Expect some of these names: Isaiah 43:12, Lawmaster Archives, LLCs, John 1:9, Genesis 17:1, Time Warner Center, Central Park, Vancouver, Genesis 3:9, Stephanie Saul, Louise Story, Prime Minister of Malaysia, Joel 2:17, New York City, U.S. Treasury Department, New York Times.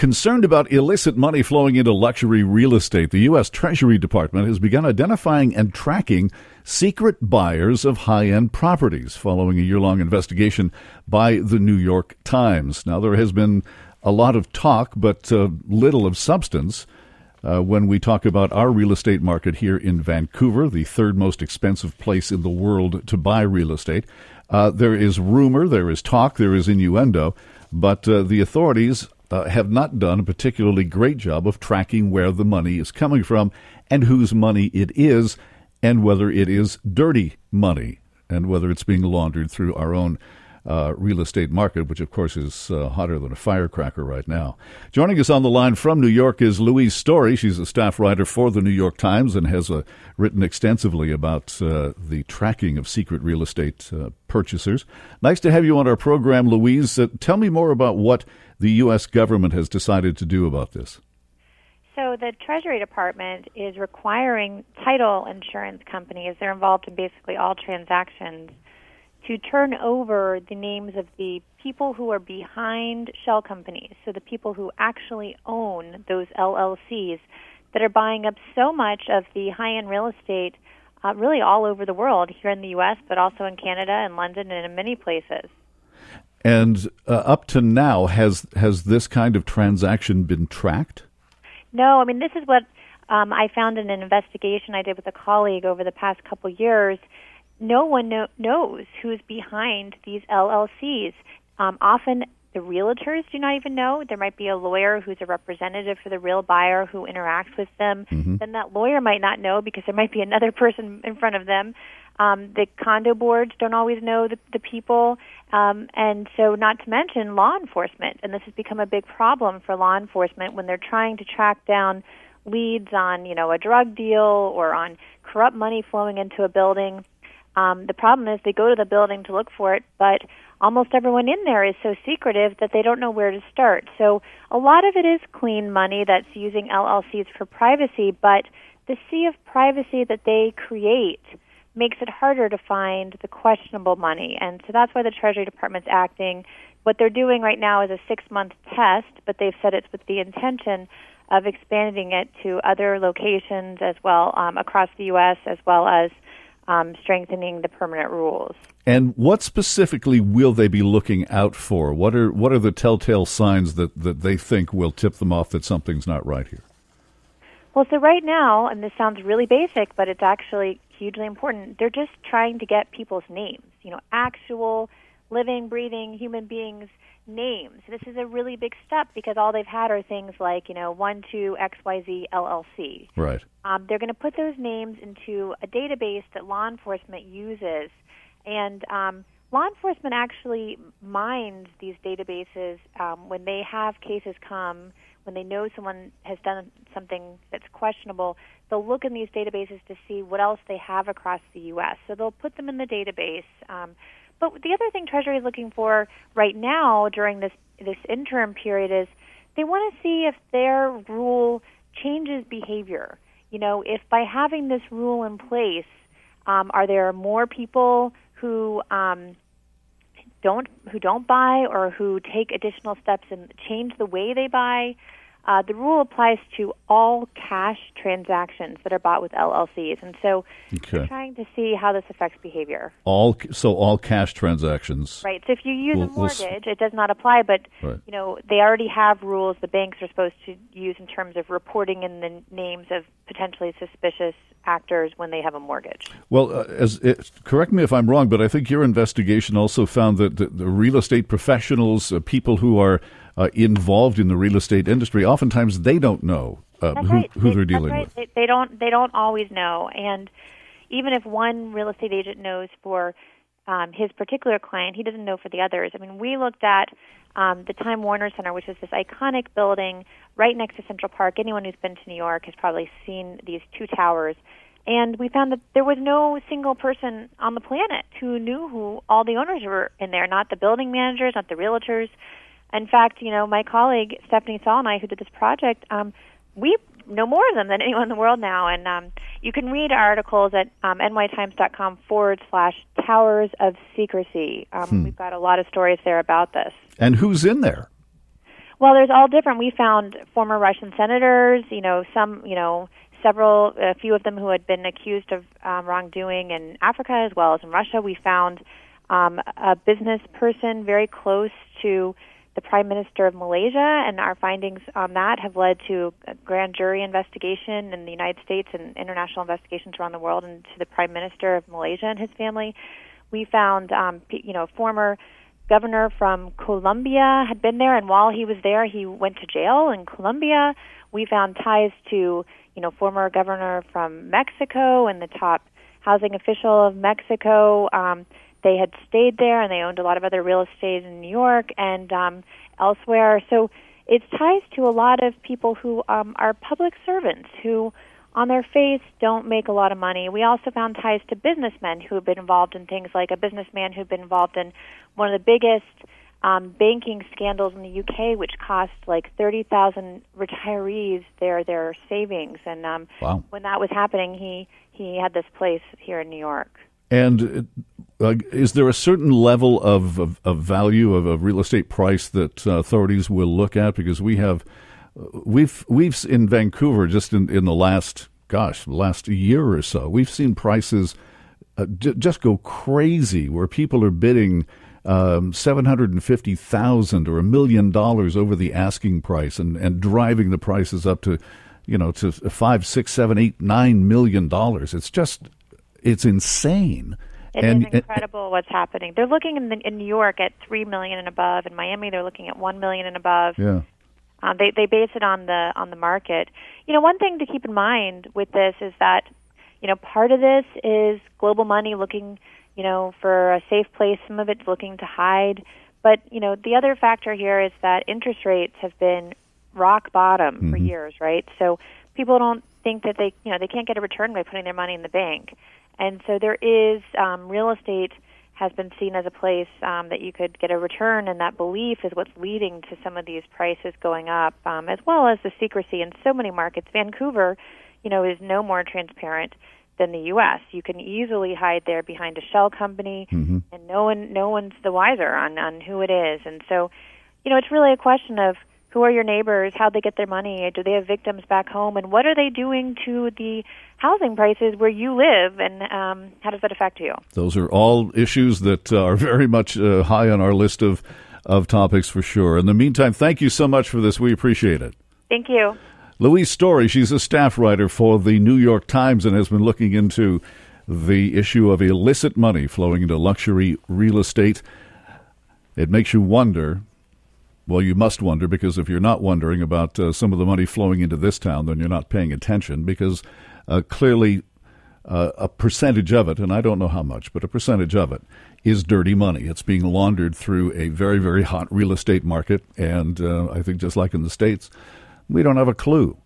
Concerned about illicit money flowing into luxury real estate, the U.S. Treasury Department has begun identifying and tracking secret buyers of high-end properties following a year-long investigation by the New York Times. Now, there has been a lot of talk, but little of substance when we talk about our real estate market here in Vancouver, the third most expensive place in the world to buy real estate. There is rumor, there is talk, there is innuendo, but the authorities have not done a particularly great job of tracking where the money is coming from and whose money it is and whether it is dirty money and whether it's being laundered through our own real estate market, which, of course, is hotter than a firecracker right now. Joining us on the line from New York is Louise Story. She's a staff writer for the New York Times and has written extensively about the tracking of secret real estate purchasers. Nice to have you on our program, Louise. Tell me more about what the U.S. government has decided to do about this. So the Treasury Department is requiring title insurance companies, they're involved in basically all transactions, to turn over the names of the people who are behind shell companies, so the people who actually own those LLCs that are buying up so much of the high-end real estate really all over the world, here in the U.S., but also in Canada and London and in many places. And up to now, has this kind of transaction been tracked? No, I mean, this is what I found in an investigation I did with a colleague over the past couple years. No one knows who's behind these LLCs. Often the realtors do not even know. There might be a lawyer who's a representative for the real buyer who interacts with them. Mm-hmm. Then that lawyer might not know because there might be another person in front of them. The condo boards don't always know the people. And so not to mention law enforcement. And this has become a big problem for law enforcement when they're trying to track down leads on, you know, a drug deal or on corrupt money flowing into a building. The problem is they go to the building to look for it, but almost everyone in there is so secretive that they don't know where to start. So a lot of it is clean money that's using LLCs for privacy, but the sea of privacy that they create makes it harder to find the questionable money. And so that's why the Treasury Department's acting. What they're doing right now is a 6-month test, but they've said it's with the intention of expanding it to other locations as well, across the U.S., as well as strengthening the permanent rules. And what specifically will they be looking out for? What are the telltale signs that they think will tip them off that something's not right here? Well, so right now, and this sounds really basic, but it's actually hugely important, they're just trying to get people's names, you know, actual living, breathing human beings' names. This is a really big step because all they've had are things like, you know, 12XYZ LLC. Right. They're going to put those names into a database that law enforcement uses. And law enforcement actually mines these databases when they have cases come, when they know someone has done something that's questionable. They'll look in these databases to see what else they have across the U.S. So they'll put them in the database. But the other thing Treasury is looking for right now during this interim period is they want to see if their rule changes behavior. You know, if by having this rule in place, are there more people who don't buy or who take additional steps and change the way they buy? The rule applies to all cash transactions that are bought with LLCs, and so we're trying to see how this affects behavior. All cash transactions. Right. So if you use a mortgage, it does not apply. But you know, they already have rules the banks are supposed to use in terms of reporting in the names of potentially suspicious actors when they have a mortgage. Well, correct me if I'm wrong, but I think your investigation also found that the real estate professionals, people who are involved in the real estate industry, oftentimes they don't know who they're dealing with. They don't always know. And even if one real estate agent knows for his particular client, he doesn't know for the others. I mean, we looked at the Time Warner Center, which is this iconic building right next to Central Park. Anyone who's been to New York has probably seen these two towers. And we found that there was no single person on the planet who knew who all the owners were in there, not the building managers, not the realtors. In fact, you know, my colleague, Stephanie Saul, and I, who did this project, we know more of them than anyone in the world now. And you can read our articles at nytimes.com/Towers of Secrecy. We've got a lot of stories there about this. And who's in there? Well, there's all different. We found former Russian senators, some, several, a few of them who had been accused of wrongdoing in Africa as well as in Russia. We found a business person very close to the Prime Minister of Malaysia, and our findings on that have led to a grand jury investigation in the United States and international investigations around the world into the Prime Minister of Malaysia and his family. We found, former governor from Colombia had been there, and while he was there, he went to jail in Colombia. We found ties to, former governor from Mexico and the top housing official of Mexico. They had stayed there, and they owned a lot of other real estate in New York and elsewhere. So it ties to a lot of people who are public servants who, on their face, don't make a lot of money. We also found ties to businessmen who have been involved in things like a businessman who had been involved in one of the biggest banking scandals in the UK, which cost like 30,000 retirees their savings. And wow. When that was happening, he had this place here in New York. And is there a certain level of value of real estate price that authorities will look at? Because we've in Vancouver just in the last year or so, we've seen prices just go crazy where people are bidding $750,000 or $1 million over the asking price and driving the prices up to to $5, $6, $7, $8, $9 million. It's insane. It is incredible what's happening. They're looking in New York at $3 million and above. In Miami, they're looking at $1 million and above. Yeah. They base it on the market. One thing to keep in mind with this is that, part of this is global money looking, for a safe place. Some of it's looking to hide. But, the other factor here is that interest rates have been rock bottom for years, right? So people don't think that they, they can't get a return by putting their money in the bank. And so there is, real estate has been seen as a place that you could get a return, and that belief is what's leading to some of these prices going up, as well as the secrecy in so many markets. Vancouver, is no more transparent than the U.S. You can easily hide there behind a shell company, and no one's the wiser on who it is. And so, it's really a question of who are your neighbors, how they get their money, do they have victims back home, and what are they doing to the housing prices where you live, and how does that affect you? Those are all issues that are very much high on our list of topics for sure. In the meantime, thank you so much for this. We appreciate it. Thank you. Louise Story, she's a staff writer for the New York Times and has been looking into the issue of illicit money flowing into luxury real estate. It makes you wonder. Well, you must wonder, because if you're not wondering about some of the money flowing into this town, then you're not paying attention, because clearly a percentage of it, and I don't know how much, but a percentage of it is dirty money. It's being laundered through a very, very hot real estate market, and I think just like in the States, we don't have a clue.